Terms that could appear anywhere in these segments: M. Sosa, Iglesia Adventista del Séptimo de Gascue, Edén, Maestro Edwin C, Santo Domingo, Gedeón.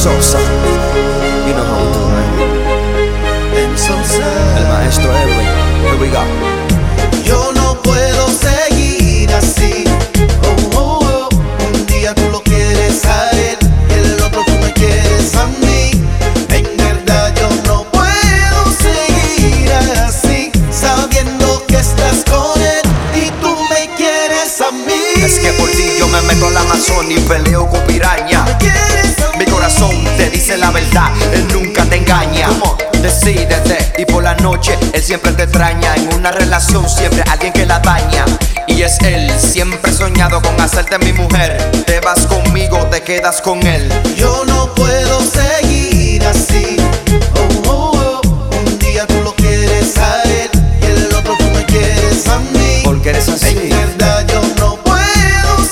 Sosa. You know how we do, right? M. Sosa, el Maestro Edwin. Here we go. Yo no puedo seguir así. Oh, oh, oh. Un día tú lo quieres a él, el otro tú me quieres a mí. En verdad yo no puedo seguir así, sabiendo que estás con él y tú me quieres a mí. Es que por ti yo me meto al Amazon y peleo con piraña. Mi corazón te dice la verdad, él nunca te engaña. Decídete, y por la noche él siempre te extraña. En una relación siempre alguien que la daña, y es él. Siempre he soñado con hacerte mi mujer. Te vas conmigo, te quedas con él. Yo no puedo seguir así. Oh, oh, oh. Un día tú lo quieres a él y el otro tú me quieres a mí. Porque eres así. En verdad yo no puedo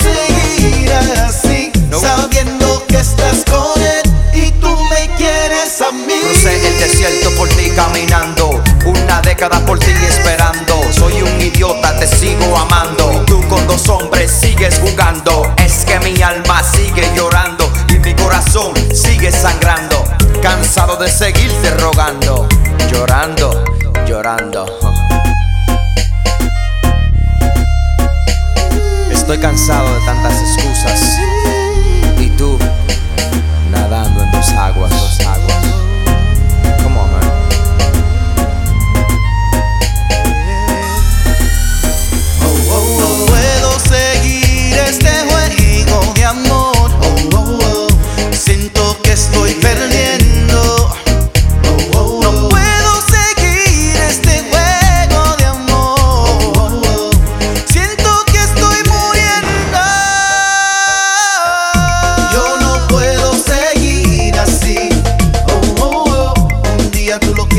seguir así, no. Sabiendo que estás con él y tú me quieres a mí. Crucé el desierto por ti caminando, una década por ti esperando. Soy un idiota, te sigo amando, tú con dos hombres sigues jugando. Es que mi alma sigue llorando y mi corazón sigue sangrando, cansado de seguirte rogando, llorando, llorando. Estoy cansado de tantas excusas y tú nadando en tus aguas, dos aguas. Come on, man. Oh, oh, oh. No puedo seguir este juego de amor. Oh, oh, oh. Siento que estoy perdiendo. Oh, oh, oh. No puedo seguir este juego de amor. Oh, oh, oh. Siento que estoy muriendo. Yo no puedo seguir así. Oh, oh, oh. Un día tú lo